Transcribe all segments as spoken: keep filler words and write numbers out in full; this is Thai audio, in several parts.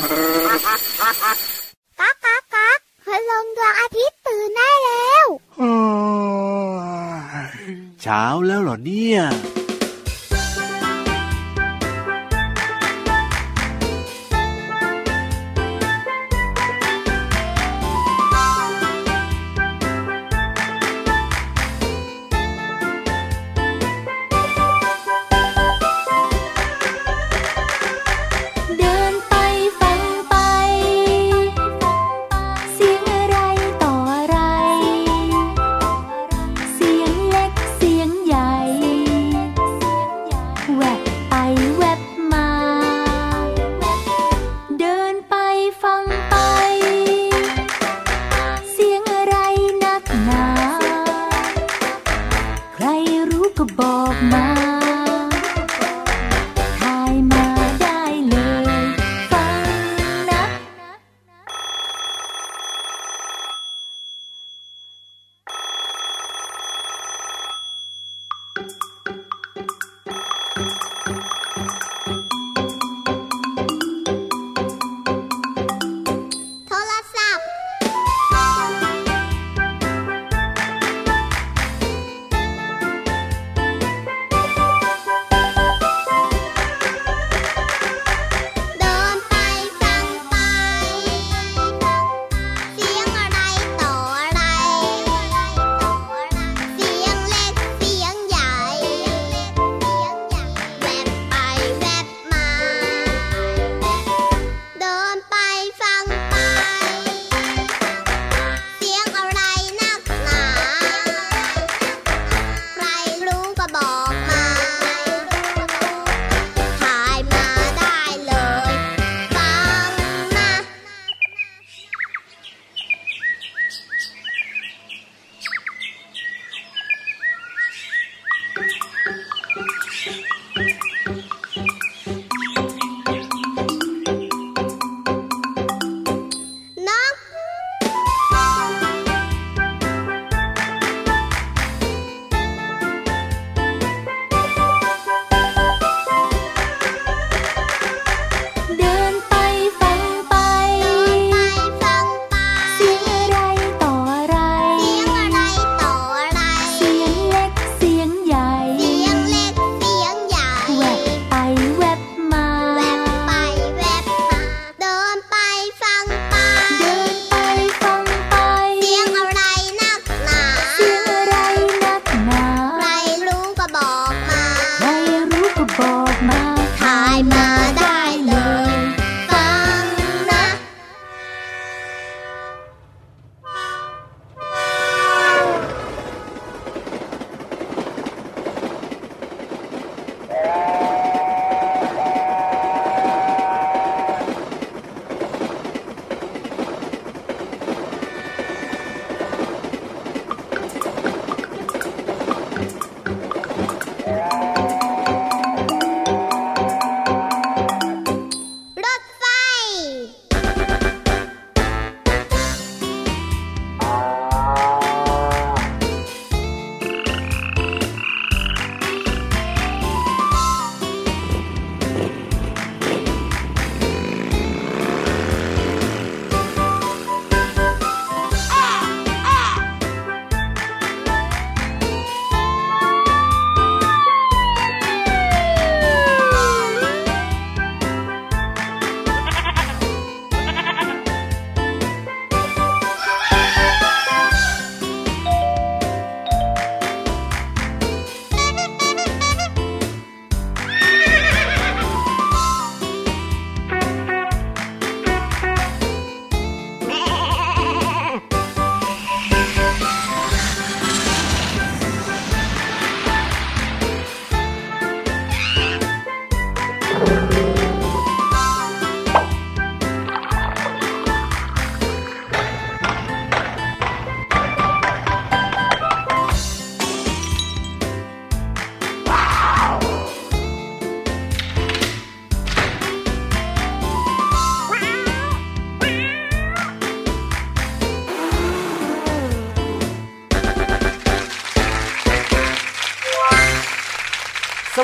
ก๊ากก๊ากก๊ากพลงดวงอาทิตย์ตื่นได้แล้วเช้าแล้วเหรอเนี่ย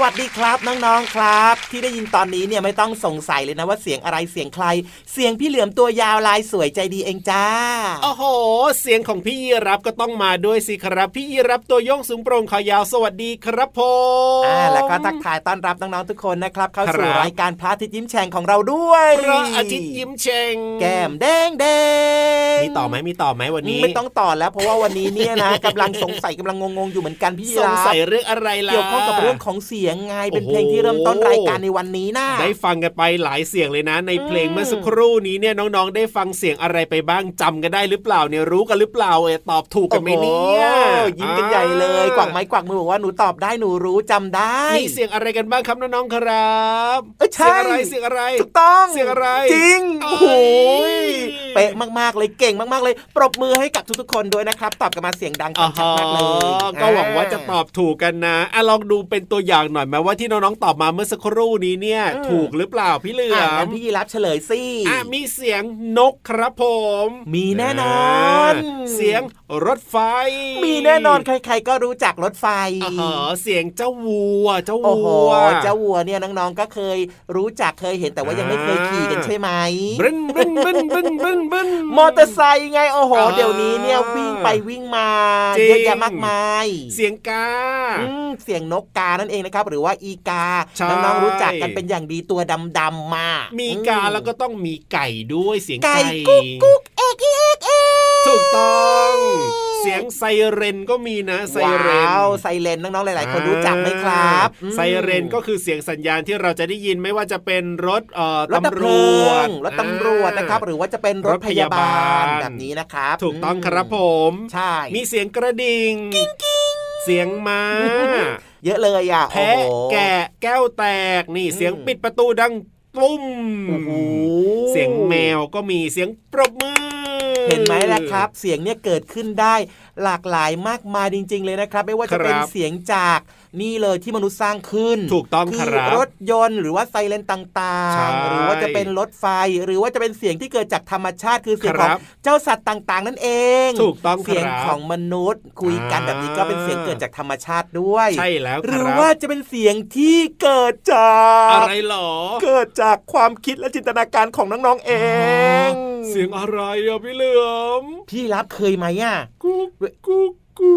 วัสดีครับน้องๆครับที่ได้ยินตอนนี้เนี่ยไม่ต้องสงสัยเลยนะว่าเสียงอะไรเสียงใครเสียงพี่เหลือมตัวยาวลายสวยใจดีเองจ้าโอ้โหเสียงของพี่ยีรับก็ต้องมาด้วยสิครับพี่ยีรับตัวโยงสูงโปร่งขายาวสวัสดีครับผมอ่าแล้วก็ทักทายต้อนรับน้องๆทุกคนนะครับเข้าสู่รายการพระอาทิตย์ยิ้มแฉ่งของเราด้วยพระอาทิตย์ยิ้มแฉ่งแก้มแดงแดงมีต่อไหมมีต่อไหมวันนี้ไม่ต้องต่อแล้วเพราะว่าวันนี้เนี่ยนะกำลังสงสัยกำลังงงๆอยู่เหมือนกันพี่ยีรับสงสัยเรื่องอะไรล่ะเกี่ยวข้องกับเรื่องของเสียงไงเป็นเพลงที่เริ่มต้นรายการในวันนี้นะได้ฟังกันไปหลายเสียงเลยนะในเพลงเมื่อสักครู่นี้เนี่ยน้องๆได้ฟังเสียงอะไรไปบ้างจำกันได้หรือเปล่าเนี่ยรู้กันหรือเปล่าเออตอบถูกกันไหมเนี่ยยิ้มกันใหญ่เลยกวักไม้กวักมือบอกว่าหนูตอบได้หนูรู้จำได้นี่เสียงอะไรกันบ้างครับน้องๆครับเสียงอะไรเสียงอะไรถูกต้องเสียงอะไรจริงโอ้โหเป๊ะมากๆเลยเก่งมากๆเลยปรบมือให้กับทุกๆคนด้วยนะครับตอบกันมาเสียงดังกันชัดมากเลยก็หวังว่าจะตอบถูกกันนะอ่ะลองดูเป็นตัวอย่างหน่อยไหมว่าที่น้องๆตอบมาเมื่อสักครู่นี้เนี่ยถูกหรือเปล่าพี่เหลือมงั้นพี่ยีรับเฉลยสิอ่ะมีเสียงนกครับผมมีแน่นอนเสียงรถไฟมีแน่นอนใครๆก็รู้จักรถไฟอ๋อเสียงเจ้าวัวเจ้าวัวเจ้าวัวเนี่ยน้องๆก็เคยรู้จักเคยเห็นแต่ว่ายังไม่เคยขี่กันใช่ไหมบึ้นบึ้นบึ้นบึ้นบึ้นบึ้นมอเตอร์ไซค์ไงโอ้โหเดี๋ยวนี้เนี่ยวิ่งไปวิ่งมาเยอะแยะมากมายเสียงกาเสียงนกกานั่นเองนะครับหรือว่าอีกาน้องๆรู้จักกันเป็นอย่างดีตัวดำๆมามีกาแล้วก็ต้องมีไก่ด้วยเสียงไก่กุ๊กกุ๊กเอกเอกเอกถูกต้องเสียงไซเรนก็มีนะไซเรนว้าวไซเรนน้องๆหลายๆคนรู้จักไหมครับไซเรนก็คือเสียงสัญญาณที่เราจะได้ยินไม่ว่าจะเป็นรถเอ่อตำรวจรถตำรวจนะครับหรือว่าจะเป็นรถพยาบาลแบบนี้นะครับถูกต้องครับผมใช่มีเสียงกระดิ่งเสียงม้าเยอะเลยอ่ะแพะแกะแก้วแตกนี่เสียงปิดประตูดังตุ้มเสียงแมวก็มีเสียงปรบมือเห็นไหมล่ะครับเสียงเนี่ยเกิดขึ้นได้หลากหลายมากมายจริงๆเลยนะครับไม่ว่าจะเป็นเสียงจากนี่เลยที่มนุษย์สร้างขึ้นถูกต้องครับรถยนต์หรือว่าไซเรนต่างๆหรือว่าจะเป็นรถไฟหรือว่าจะเป็นเสียงที่เกิดจากธรรมชาติคือเสียงของเจ้าสัตว์ต่างๆนั่นเองถูกต้องเสียงของมนุษย์คุยกันแบบนี้ก็เป็นเสียงเกิดจากธรรมชาติด้วยใช่แล้วหรือว่าจะเป็นเสียงที่เกิดจากอะไรหรอเกิดจากความคิดและจินตนาการของน้องๆเองเสียงอะไรอ่ะพี่เหลือมพี่รับเคยไหมอ่ะกุ๊กกุ๊ก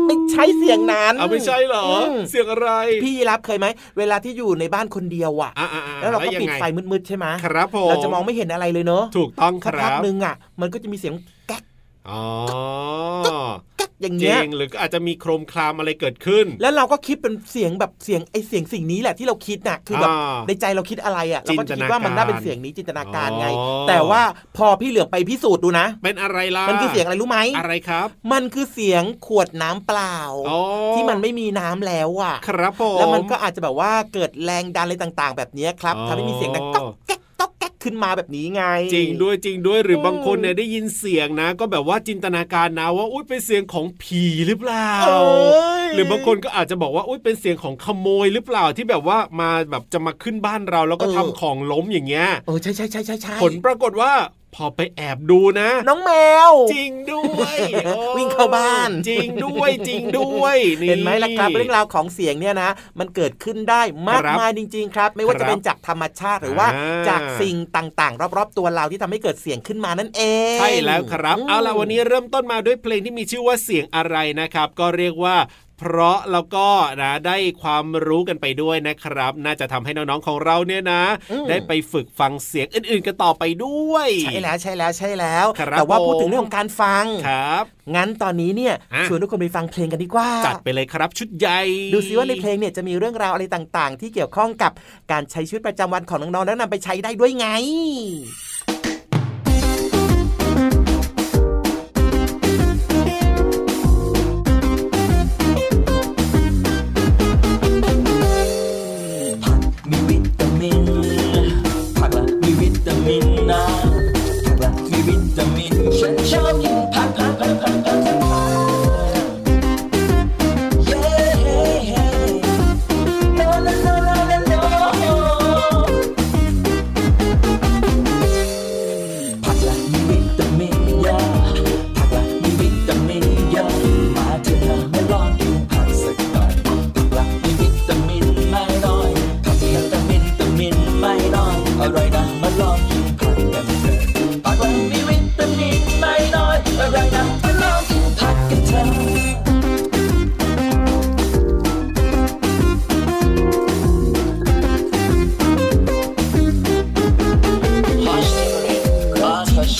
ไม่ใช่เสียงนั้นเอาไม่ใช่หรอเสียงอะไรพี่รับเคยไหมเวลาที่อยู่ในบ้านคนเดียวอ่ะแล้วเราก็ปิดไฟมืดๆใช่ไหมครับผมเราจะมองไม่เห็นอะไรเลยเนอะถูกต้องครับสักพักนึงอ่ะมันก็จะมีเสียงแก๊กอ๋ออย่างเงี้ยหรือก็อาจจะมีโครมคลามอะไรเกิดขึ้นแล้วเราก็คิดเป็นเสียงแบบเสียงไอ้เสียงสิ่งนี้แหละที่เราคิดน่ะคือแบบในใจเราคิดอะไรอ่ะเราก็คิดว่ามันน่าเป็นเสียงนี้จินตนาการไงแต่ว่าพอพี่เหลือไปพิสูจน์ดูนะเป็นอะไรล่ะมันคือเสียงอะไรรู้ไหมอะไรครับมันคือเสียงขวดน้ำเปล่าที่มันไม่มีน้ำแล้วอ่ะครับผมแล้วมันก็อาจจะแบบว่าเกิดแรงดันอะไรต่างๆแบบนี้ครับทำให้มีเสียงดังก๊อกแก๊กขึ้นมาแบบนี้ไงจริงด้วยจริงด้วยหรือบางคนเนี่ยได้ยินเสียงนะก็แบบว่าจินตนาการนะว่าอุ้ยเป็นเสียงของผีหรือเปล่าหรือบางคนก็อาจจะบอกว่าอุ้ยเป็นเสียงของขโมยหรือเปล่าที่แบบว่ามาแบบจะมาขึ้นบ้านเราแล้วก็ทำของล้มอย่างเงี้ยเออใช่ใช่ใช่ใช่ใช่ผลปรากฏว่าพอไปแอบดูนะน้องแมวจริงด้วยวิ่งเข้าบ้านจริงด้วยจริงด้วยเห็นไหมล่ะครับเรื่องราวของเสียงเนี่ยนะมันเกิดขึ้นได้มากมายจริงๆครับไม่ว่าจะเป็นจากธรรมชาติหรือว่าจากสิ่งต่างๆรอบๆตัวเราที่ทำให้เกิดเสียงขึ้นมานั่นเองใช่แล้วครับเอาล่ะวันนี้เริ่มต้นมาด้วยเพลงที่มีชื่อว่าเสียงอะไรนะครับก็เรียกว่าเพราะแล้วก็นะได้ความรู้กันไปด้วยนะครับน่าจะทำให้น้องๆของเราเนี่ยนะได้ไปฝึกฟังเสียงอื่นๆกันต่อไปด้วยใช่แล้วใช่แล้วใช่แล้วแต่ว่าพูดถึงเรื่องของการฟังครับงั้นตอนนี้เนี่ยชวนทุกคนไปฟังเพลงกันดีกว่าจัดไปเลยครับชุดใหญ่ดูซิว่าในเพลงเนี่ยจะมีเรื่องราวอะไรต่างๆที่เกี่ยวข้องกับการใช้ชีวิตประจำวันของน้องๆแล้วนำไปใช้ได้ด้วยไงฉันชอบกินผักผักผักผักผักเย้เฮ้เฮ้โน่โน่โน่โน่โน่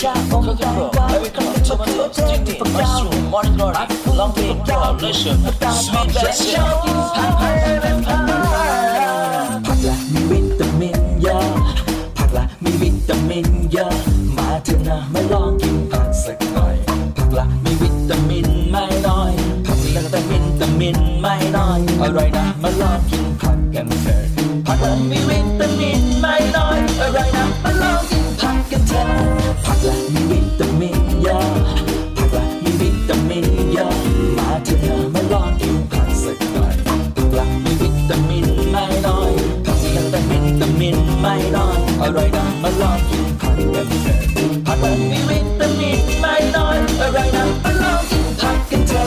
ผักละมีวิตามินเยอะผักละมีวิตามินเยอะมาเถอะนะมาลองกินผักสักหน่อยผักละมีวิตามินไม่น้อยผักละแต่วิตามินไม่น้อยอร่อยนะมาลองกินผักกันเถอะผักละมีวิตามินไม่น้อยอร่อยนะมาลองกินผักกันเถอะผักละมีวิตามินเยอะผักละมีวิตามินเยอะมาเถอะนะมาลองกินผักสักหน่อยผักละมีวิตามินไม่น้อยผักละแต่วิตามินไม่น้อยอร่อยนะมาลองกินผักกันเถอะผักละมีวิตามินไม่น้อยอร่อยนะมาลองกินผักกันเถอะ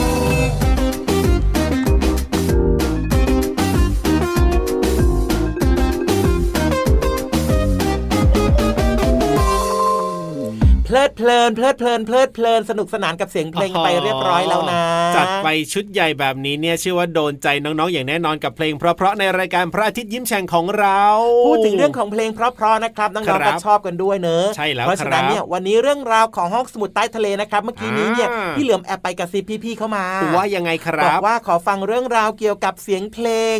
เพลิดเพลินเพลิดเพลินเพลิดเพลินสนุกสนานกับเสียงเพลงไปเรียบร้อยแล้วนะจัดไปชุดใหญ่แบบนี้เนี่ยชื่อว่าโดนใจน้องๆอย่างแน่นอนกับเพลงเพราะๆในรายการพระอาทิตย์ยิ้มแฉ่งของเราพูดถึงเรื่องของเพลงเพราะๆนะครับน้องๆก็ชอบกันด้วยเนอะใช่แล้วเพราะฉะนั้นเนี่ยวันนี้เรื่องราวของห้องสมุดใต้ทะเลนะครับเมื่อกี้นี้เนี่ยพี่เหลือมแอบไปกระซิบพี่ๆเข้ามาว่ายังไงครับบอกว่าขอฟังเรื่องราวเกี่ยวกับเสียงเพลง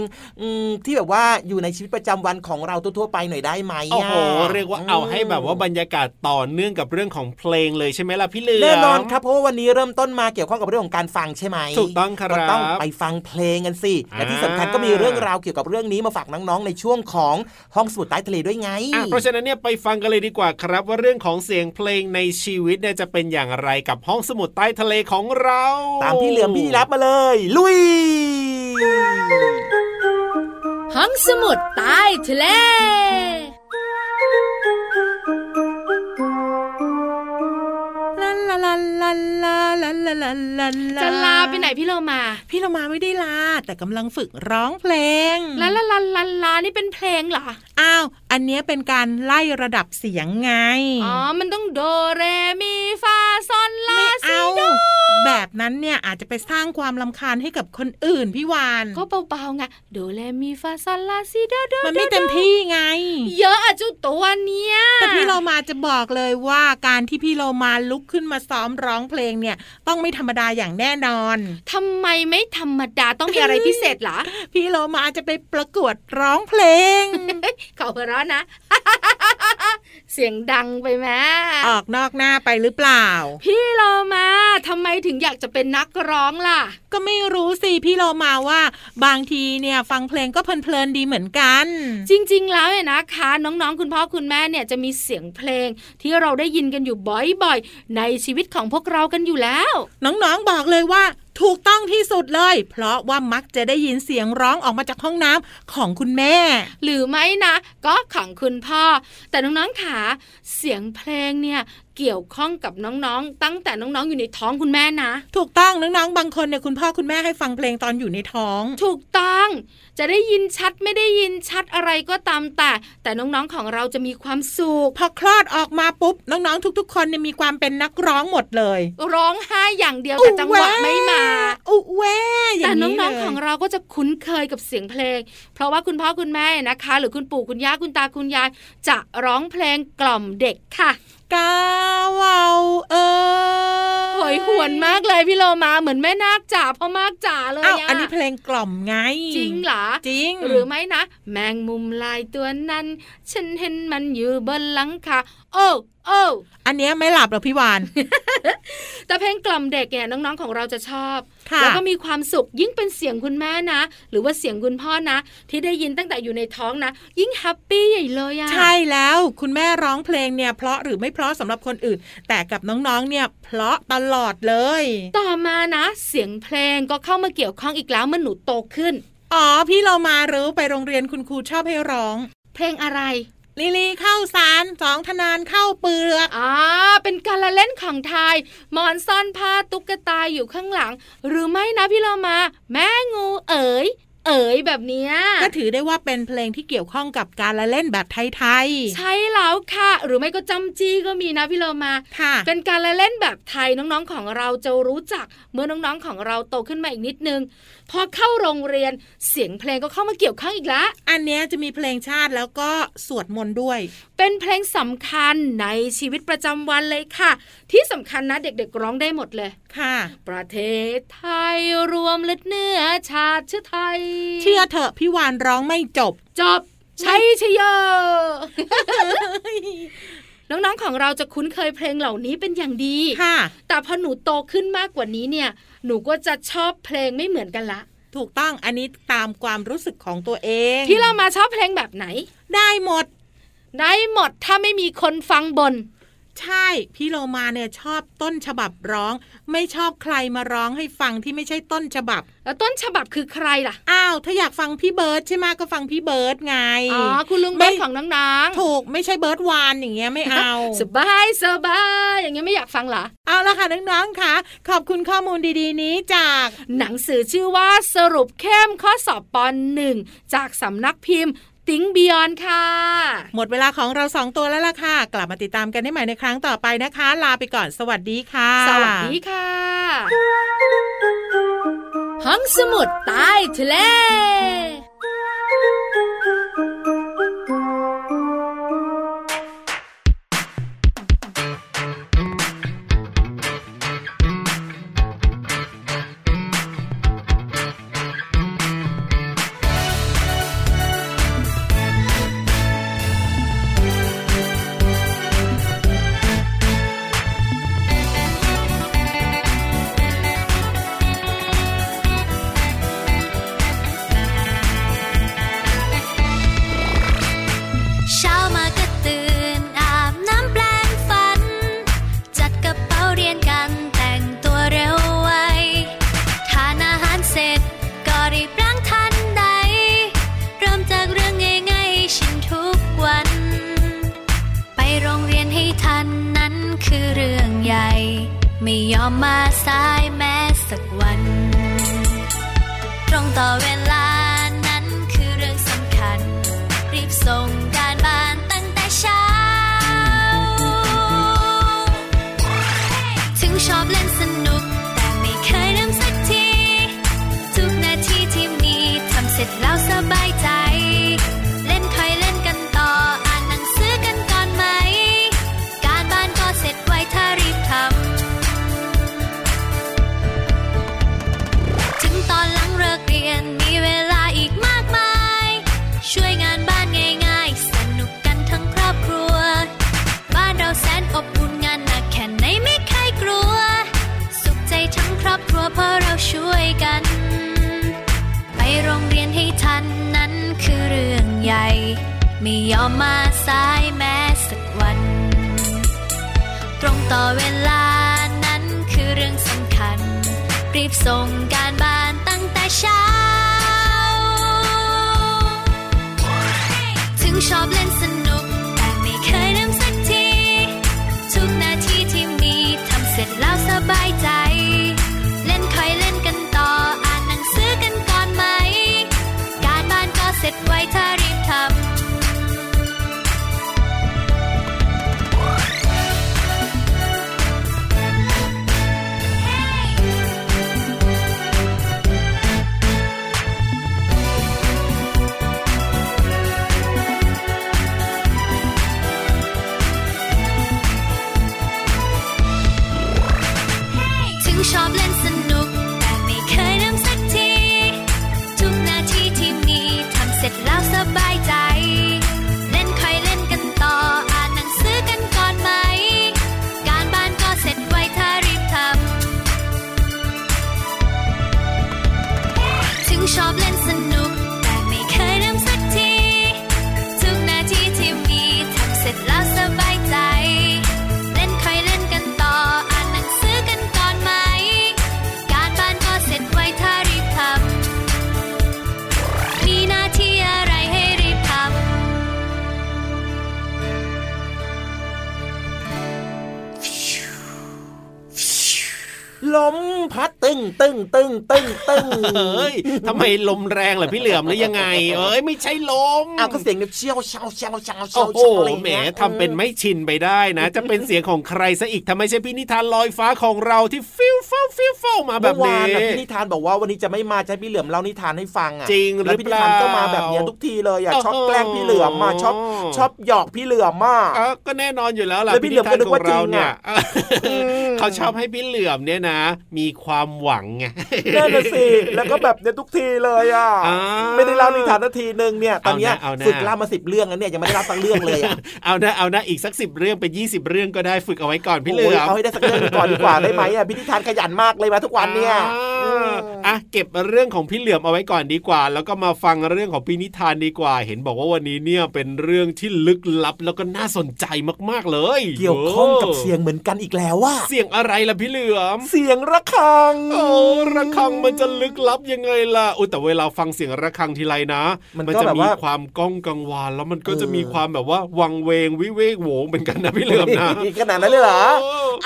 ที่แบบว่าอยู่ในชีวิตประจำวันของเราทั่วๆไปหน่อยได้ไหมโอ้โหเรียกว่าเอาให้แบบว่าบรรยากาศต่อเนื่องกับเรื่องของเพลงเลยใช่ไหมล่ะพี่เหลือแน่นอนครับเพราะวันนี้เริ่มต้นมาเกี่ยวข้องกับเรื่องของการฟังใช่ไหมถูกต้องครับก็ต้องไปฟังเพลงกันสิและที่สำคัญก็มีเรื่องราวเกี่ยวกับเรื่องนี้มาฝากน้องๆในช่วงของห้องสมุดใต้ทะเลด้วยไงเพราะฉะนั้นเนี่ยไปฟังกันเลยดีกว่าครับว่าเรื่องของเสียงเพลงในชีวิตเนี่ยจะเป็นอย่างไรกับห้องสมุดใต้ทะเลของเราตามพี่เหลือพี่รับมาเลยลุยห้องสมุดใต้ทะเลจะลาไปไหนพี่เรามาพี่เรามาไม่ได้ลาแต่กำลังฝึกร้องเพลงลาลาลาลาลานี่เป็นเพลงเหรออ้าวอันนี้เป็นการไล่ระดับเสียงไงอ๋อมันต้องโดเรมีฟาซอนลาซิโดแบบนั้นเนี่ยอาจจะไปสร้างความรำคาญให้กับคนอื่นพี่วานก็เบาๆไงโดเรมีฟาซอนลาซิโดโดมันไม่เต็มที่ไงเยอะอะจุดตัวเนี่ยแต่พี่เรามาจะบอกเลยว่าการที่พี่เรามาลุกขึ้นมาซ้อมร้องเพลงเนี่ยต้องไม่ธรรมดาอย่างแน่นอนทำไมไม่ธรรมดาต้องมีอะไรพิเศษหรอพี่โลมาจะไปประกวดร้องเพลงเขาเผร้อนนะเสียงดังไปไหมออกนอกหน้าไปหรือเปล่าพี่โลมาทำไมถึงอยากจะเป็นนักร้องล่ะก็ไม่รู้สิพี่โลมาว่าบางทีเนี่ยฟังเพลงก็เพลินๆดีเหมือนกันจริงๆแล้วเนี่ยนะคะน้องๆคุณพ่อคุณแม่เนี่ยจะมีเสียงเพลงที่เราได้ยินกันอยู่บ่อยๆในชีวิตของพวกเรากันอยู่แล้วน้องๆบอกเลยว่าถูกต้องที่สุดเลยเพราะว่ามักจะได้ยินเสียงร้องออกมาจากห้องน้ำของคุณแม่หรือไม่นะก็ของคุณพ่อแต่น้องๆขาเสียงเพลงเนี่ยเกี่ยวข้องกับน้องๆตั้งแต่น้องๆอยู่ในท้องคุณแม่นะถูกต้องน้องๆบางคนเนี่ยคุณพ่อคุณแม่ให้ฟังเพลงตอนอยู่ในท้องถูกต้องจะได้ยินชัดไม่ได้ยินชัดอะไรก็ตามแต่แต่น้องๆของเราจะมีความสุขพอคลอดออกมาปุ๊บน้องๆทุกๆคนเนี่ยมีความเป็นนักร้องหมดเลยร้องไห้อย่างเดียวแต่จังหวะไม่มาอุแวแต่น้องๆของเราก็จะคุ้นเคยกับเสียงเพลงเพราะว่าคุณพ่อคุณแม่นะคะหรือคุณปู่คุณย่าคุณตาคุณยายจะร้องเพลงกล่อมเด็กค่ะกาวาวเอ้ยหอยหวนมากเลยพี่โลมาเหมือนแม่นาคจ๋าพ่อมากจ๋าเลยอ่ะอันนี้เพลงกล่อมไงจริงเหรอจริงหรือไม่นะแมงมุมลายตัวนั้นฉันเห็นมันอยู่บนหลังคาโอ้โอ้อันนี้ไม่หลับหรอพี่วาน แต่เพลงกล่อมเด็กเนี่ยน้องๆของเราจะชอบแล้วก็มีความสุขยิ่งเป็นเสียงคุณแม่นะหรือว่าเสียงคุณพ่อนะที่ได้ยินตั้งแต่อยู่ในท้องนะยิ่งแฮปปี้ใหญ่เลยอ่ะใช่แล้วคุณแม่ร้องเพลงเนี่ยเพราะหรือไม่เพราะสำหรับคนอื่นแต่กับน้องๆเนี่ยเพราะตลอดเลยต่อมานะเสียงเพลงก็เข้ามาเกี่ยวข้องอีกแล้วเมื่อหนูโตขึ้นอ๋อพี่เรามารู้ไปโรงเรียนคุณครูชอบให้ร้องเพลงอะไรลิลี่เข้าสารสองทนานเข้าเปลือกอ๋อเป็นการละเล่นของไทยหมอนซ่อนผ้าตุ๊กตาอยู่ข้างหลังหรือไม่นะพี่เรามาแม่งูเอ๋ยเอ๋ยแบบนี้ก็ถือได้ว่าเป็นเพลงที่เกี่ยวข้องกับการละเล่นแบบไทยๆใช่แล้วค่ะหรือไม่ก็จำจี้ก็มีนะพี่เรามาค่ะเป็นการละเล่นแบบไทยน้องๆของเราจะรู้จักเมื่อน้องๆของเราโตขึ้นมาอีกนิดนึงพ พอเข้าโรงเรียนเสียงเพลงก็เข้ามาเกี่ยวข้องอีกละอันเนี้ยจะมีเพลงชาติแล้วก็สวดมนต์ด้วยเป็นเพลงสำคัญในชีวิตประจำวันเลยค่ะที่สำคัญนะเด็กๆร้องได้หมดเลยค่ะประเทศไทยรวมเลือดเนื้อชาติเชื้อไทยเชื่อเถอะพี่วานร้องไม่จบจบใช่เชียว น้องๆของเราจะคุ้นเคยเพลงเหล่านี้เป็นอย่างดีค่ะแต่พอหนูโตขึ้นมากกว่านี้เนี่ยหนูก็จะชอบเพลงไม่เหมือนกันละถูกต้องอันนี้ตามความรู้สึกของตัวเองที่เรามาชอบเพลงแบบไหนได้หมดได้หมดถ้าไม่มีคนฟังบนใช่พี่โลมาเนี่ยชอบต้นฉบับร้องไม่ชอบใครมาร้องให้ฟังที่ไม่ใช่ต้นฉบับแล้วต้นฉบับคือใครล่ะอ้าวถ้าอยากฟังพี่เบิร์ดใช่ไหมก็ฟังพี่เบิร์ดไงอ๋อคุณลุงเบิร์ดของน้องๆถูกไม่ใช่เบิร์ดวานอย่างเงี้ยไม่เอาสบายสบายอย่างเงี้ยไม่อยากฟังเหรอเอาละค่ะน้องๆค่ะขอบคุณข้อมูลดีๆนี้จากหนังสือชื่อว่าสรุปเข้มข้อสอบป.หนึ่งจากสำนักพิมพ์ติ้งบียอนค่ะหมดเวลาของเราสองตัวแล้วล่ะค่ะกลับมาติดตามกันได้ใหม่ในครั้งต่อไปนะคะลาไปก่อนสวัสดีค่ะสวัสดีค่ะห้องสมุดใต้ทะเลไม่ยอมมาสายแม้สักวันตรงต่อเวลานั้นคือเรื่องสำคัญรีบส่งการบ้านตั้งแต่เช้า hey! ถึงชอบเล่นสนุกแต่ไม่เคยลืมสักทีทุกนาทีที่มีทำเสร็จแล้วสบายใจเพราะเราช่วยกันไปโรงเรียนให้ทันนั้นคือเรื่องใหญ่ไม่ยอมมาสายแม้สักวันตรงต่อเวลานั้นคือเรื่องสำคัญรีบส่งการบ้านตั้งแต่เช้า hey! ถึงชอบเล่นสนุกแต่ไม่เคยลืมสักทีทุกนาทีที่มีทำเสร็จแล้วสบายใจเสร็จไวถ้ารีบทำ ลมพัดตึ้งตึ้งตึ้งตึ้งตึ้งเฮ้ยทำไมลมแรงเหรอพี่เหลือมหรือยังไงเอ้ยไม่ใช่ลมอ้าวก็เสียงเชี่ยวเชี่ยวเชี่ยวเชี่ยวเชี่ยวโอ้โหแหมทำเป็นไม่ชินไปได้นะจะเป็นเสียงของใครซะอีกทำไมใช่พี่นิทานลอยฟ้าของเราที่ฟิวฟ้าฟิวฟ้ามาแบบนี้พี่นิทานบอกว่าวันนี้จะไม่มาใช่พี่เหลือมเล่านิทานให้ฟังอ่ะจริงหรือพี่นิทานก็มาแบบนี้ทุกทีเลยอ่ะชอบแกล้งพี่เหลือมมาชอบชอบหยอกพี่เหลือมมากก็แน่นอนอยู่แล้วล่ะพี่นิทานของเราเนี่ยเขาชอบให้พี่เหลือมเนี่ยนะมีความหวังไงแน่นอนสิแล้วก็แบบเนี่ยทุกทีเลยอ่ะไม่ได้เล่านิทานนาทีนึงเนี่ยตอนเนี้ยฝึกเล่ามาสิบเรื่องแล้วเนี่ยยังไม่ได้เล่าสักเรื่องเลยอ่ะเอานะเอานะอีกสักสิบเรื่องเป็นยี่สิบเรื่องก็ได้ฝึกเอาไว้ก่อนพี่เหลือมเอาให้ได้สักเรื่องก่อนดีกว่าได้ไหมอ่ะพี่นิทานขยันมากเลยมาทุกวันเนี่ยอ่ะเก็บเรื่องของพี่เหลือมเอาไว้ก่อนดีกว่าแล้วก็มาฟังเรื่องของพี่นิทานดีกว่าเห็นบอกว่าวันนี้เนี่ยเป็นเรื่องที่ลึกลับแล้วก็น่าสนใจมากๆเลยเกี่ยวข้องกับเสียงเหมือนกันอีกแล้วว่าเสียงอะไรล่ะพี่เหลือมเสียงระฆังเออระฆังมันจะลึกลับยังไงล่ะโอ้แต่เวลาฟังเสียงระฆังทีไรนะมันจะมีความก้องกังวานแล้วมันก็จะมีความแบบว่าวังเวงวิเวกโหวงเหมือนกันนะพี่เหลือมนะขนาดนั้นเลยเหรอ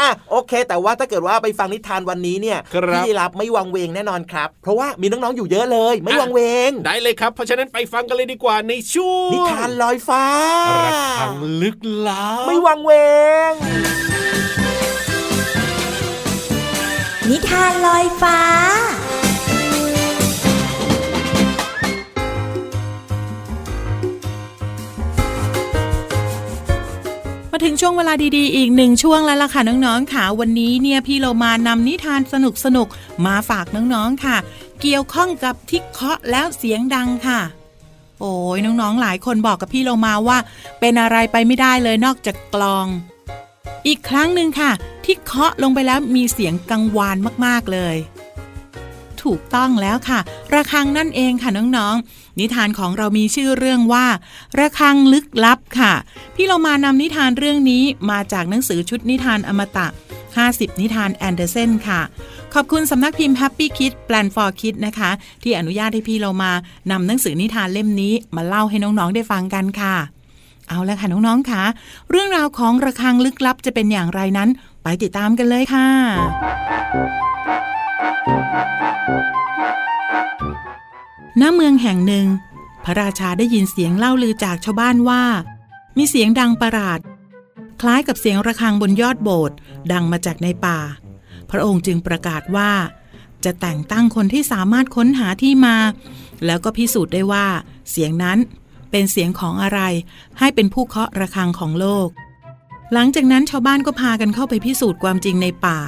อ่ะโอเคแต่ว่าถ้าเกิดว่าไปฟังนิทานวันนี้เนี่ยพี่ยีรับไม่วังเวงแน่นอนครับเพราะว่ามีน้องๆอยู่เยอะเลยไม่วังเวงได้เลยครับเพราะฉะนั้นไปฟังกันเลยดีกว่าในช่วงนิทานลอยฟ้าระฆังลึกลับไม่วังเวงนิทานลอยฟ้ามาถึงช่วงเวลาดีๆอีกหนึ่งช่วงแล้วล่ะค่ะน้องๆค่ะวันนี้เนี่ยพี่เรามานำนิทานสนุกๆมาฝากน้องๆค่ะเกี่ยวข้องกับที่เคาะแล้วเสียงดังค่ะโอ้ยน้องๆหลายคนบอกกับพี่เรามาว่าเป็นอะไรไปไม่ได้เลยนอกจากกลองอีกครั้งหนึ่งค่ะที่เคาะลงไปแล้วมีเสียงกังวานมากๆเลยถูกต้องแล้วค่ะระฆังนั่นเองค่ะน้องๆนิทานของเรามีชื่อเรื่องว่าระฆังลึกลับค่ะพี่เรามานำนิทานเรื่องนี้มาจากหนังสือชุดนิทานอมตะห้าสิบนิทานแอนเดอร์เซนค่ะขอบคุณสำนักพิมพ์ Happy Kids Plan for Kids นะคะที่อนุญาตให้พี่เรามานำหนังสือนิทานเล่มนี้มาเล่าให้น้องๆได้ฟังกันค่ะเอาละค่ะน้องๆค่ะเรื่องราวของระฆังลึกลับจะเป็นอย่างไรนั้นไปติดตามกันเลยค่ะณเมืองแห่งหนึ่งพระราชาได้ยินเสียงเล่าลือจากชาวบ้านว่ามีเสียงดังประหลาดคล้ายกับเสียงระฆังบนยอดโบสถ์ดังมาจากในป่าพระองค์จึงประกาศว่าจะแต่งตั้งคนที่สามารถค้นหาที่มาแล้วก็พิสูจน์ได้ว่าเสียงนั้นเป็นเสียงของอะไรให้เป็นผู้เคาะระฆังของโลกหลังจากนั้นชาวบ้านก็พากันเข้าไปพิสูจน์ความจริงในป่า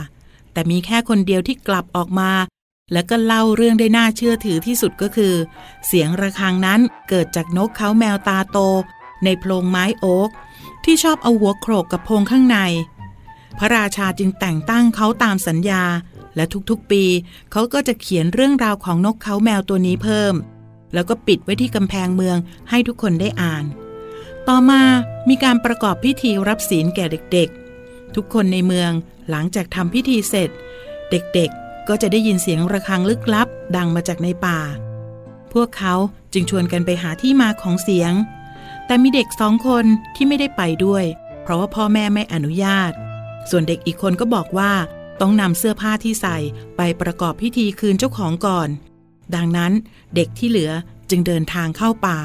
แต่มีแค่คนเดียวที่กลับออกมาและก็เล่าเรื่องได้น่าเชื่อถือที่สุดก็คือเสียงระฆังนั้นเกิดจากนกเขาแมวตาโตในโพรงไม้โอ๊กที่ชอบเอาหัวโขกกับโพรงข้างในพระราชาจึงแต่งตั้งเขาตามสัญญาและทุกๆปีเขาก็จะเขียนเรื่องราวของนกเขาแมวตัวนี้เพิ่มแล้วก็ปิดไว้ที่กำแพงเมืองให้ทุกคนได้อ่านต่อมามีการประกอบพิธีรับศีลแก่เด็กๆทุกคนในเมืองหลังจากทำพิธีเสร็จเด็กๆก็จะได้ยินเสียงระฆังลึกลับดังมาจากในป่าพวกเขาจึงชวนกันไปหาที่มาของเสียงแต่มีเด็กสองคนที่ไม่ได้ไปด้วยเพราะว่าพ่อแม่ไม่อนุญาตส่วนเด็กอีกคนก็บอกว่าต้องนำเสื้อผ้าที่ใส่ไปประกอบพิธีคืนเจ้าของก่อนดังนั้นเด็กที่เหลือจึงเดินทางเข้าป่า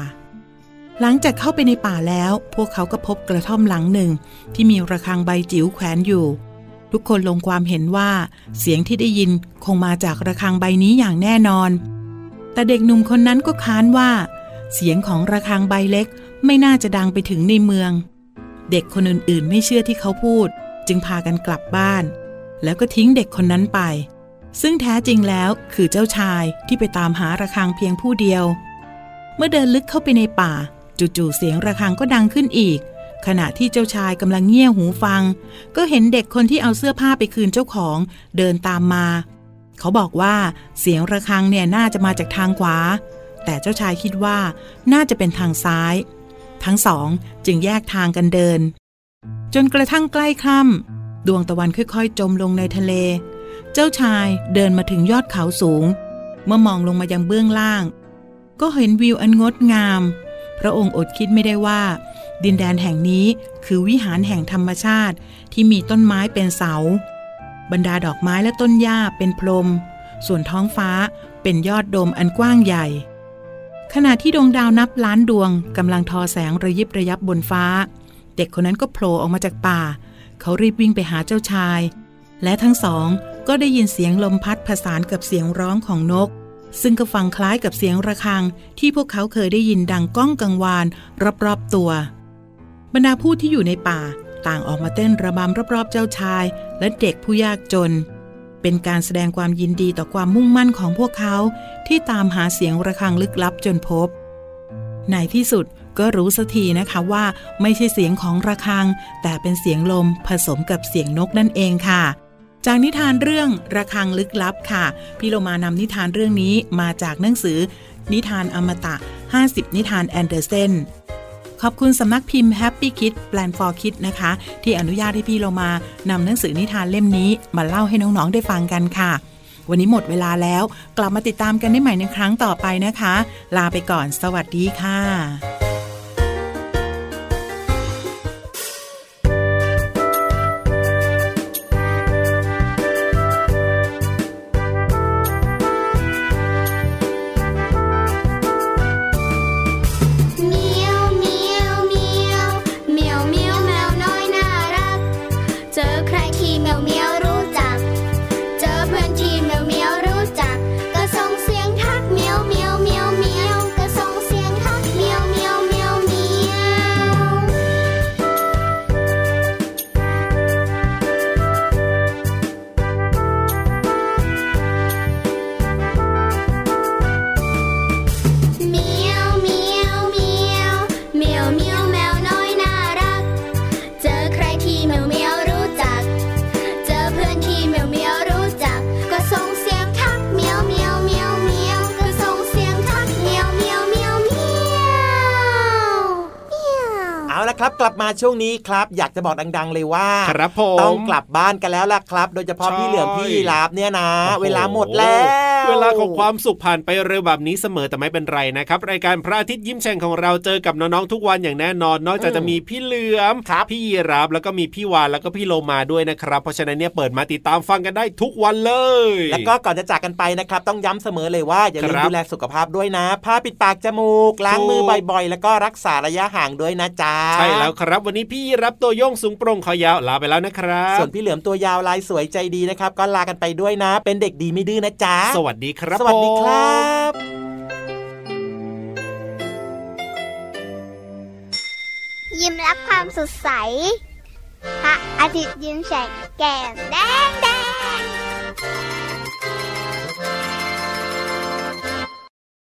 หลังจากเข้าไปในป่าแล้วพวกเขาก็พบกระท่อมหลังหนึ่งที่มีระฆังใบจิ๋วแขวนอยู่ทุกคนลงความเห็นว่าเสียงที่ได้ยินคงมาจากระฆังใบนี้อย่างแน่นอนแต่เด็กหนุ่มคนนั้นก็ค้านว่าเสียงของระฆังใบเล็กไม่น่าจะดังไปถึงในเมืองเด็กคนอื่นๆไม่เชื่อที่เขาพูดจึงพากันกลับบ้านแล้วก็ทิ้งเด็กคนนั้นไปซึ่งแท้จริงแล้วคือเจ้าชายที่ไปตามหาระฆังเพียงผู้เดียวเมื่อเดินลึกเข้าไปในป่าจู่ๆเสียงระฆังก็ดังขึ้นอีกขณะที่เจ้าชายกำลังเงี่ยหูฟังก็เห็นเด็กคนที่เอาเสื้อผ้าไปคืนเจ้าของเดินตามมาเขาบอกว่าเสียงระฆังเนี่ยน่าจะมาจากทางขวาแต่เจ้าชายคิดว่าน่าจะเป็นทางซ้ายทั้งสองจึงแยกทางกันเดินจนกระทั่งใกล้ค่ำดวงตะวันค่อยๆจมลงในทะเลเจ้าชายเดินมาถึงยอดเขาสูงเมื่อมองลงมายังเบื้องล่างก็เห็นวิวอันงดงามพระองค์อดคิดไม่ได้ว่าดินแดนแห่งนี้คือวิหารแห่งธรรมชาติที่มีต้นไม้เป็นเสา บรรดาดอกไม้และต้นหญ้าเป็นพรมส่วนท้องฟ้าเป็นยอดโดมอันกว้างใหญ่ขณะที่ดวงดาวนับล้านดวงกำลังทอแสงระยิบระยับบนฟ้าเด็กคนนั้นก็โผล่ออกมาจากป่าเขารีบวิ่งไปหาเจ้าชายและทั้งสองก็ได้ยินเสียงลมพัดผสานกับเสียงร้องของนกซึ่งก็ฟังคล้ายกับเสียงระฆังที่พวกเขาเคยได้ยินดังก้องกังวานรอบๆตัวบรรดาผู้ที่อยู่ในป่าต่างออกมาเต้นระบำรอบๆเจ้าชายและเด็กผู้ยากจนเป็นการแสดงความยินดีต่อความมุ่งมั่นของพวกเขาที่ตามหาเสียงระฆังลึกลับจนพบในที่สุดก็รู้สักทีนะคะว่าไม่ใช่เสียงของระฆังแต่เป็นเสียงลมผสมกับเสียงนกนั่นเองค่ะจากนิทานเรื่องระฆังลึกลับค่ะพี่โลมานำนิทานเรื่องนี้มาจากหนังสือนิทานอมตะห้าสิบนิทานแอนเดอร์เซนขอบคุณสำนักพิมพ์ Happy Kids Plan for Kids นะคะที่อนุญาตให้พี่โลมานำหนังสือนิทานเล่มนี้มาเล่าให้น้องๆได้ฟังกันค่ะวันนี้หมดเวลาแล้วกลับมาติดตามกันได้ใหม่ในครั้งต่อไปนะคะลาไปก่อนสวัสดีค่ะกลับมาช่วงนี้ครับอยากจะบอกดังๆเลยว่าต้องกลับบ้านกันแล้วล่ะครับโดยเฉพาะพี่เหลือมพี่ยีราฟเนี่ยนะเวลาหมดแล้วเวลาของความสุขผ่านไปเร็วแบบนี้เสมอแต่ไม่เป็นไรนะครับรายการพระอาทิตย์ยิ้มแฉ่งของเราเจอกับน้องๆทุกวันอย่างแน่นอนนอกจากจะมีพี่เหลือมพี่ยีราฟแล้วก็มีพี่วานแล้วก็พี่โลมาด้วยนะครับเพราะฉะนั้นเนี่ยเปิดมาติดตามฟังกันได้ทุกวันเลยแล้วก็ก่อนจะจากกันไปนะครับต้องย้ำเสมอเลยว่าอย่าลืมดูแลสุขภาพด้วยนะผ้าปิดปากจมูกล้างมือบ่อยๆแล้วก็รักษาระยะห่างด้วยนะจ๊ะใช่แล้วครับวันนี้พี่รับตัวโยงสูงโปร่งคอยาวลาไปแล้วนะครับส่วนพี่เหลือมตัวยาวลายสวยใจดีนะครับก็ลากันไปด้วยนะเป็นเด็กดีไม่ดื้อนะจ๊ะสวัสดีครับสวัสดีครับยิ้มรับความสดใสพระอาทิตย์ยิ้มแฉกแก้มแดง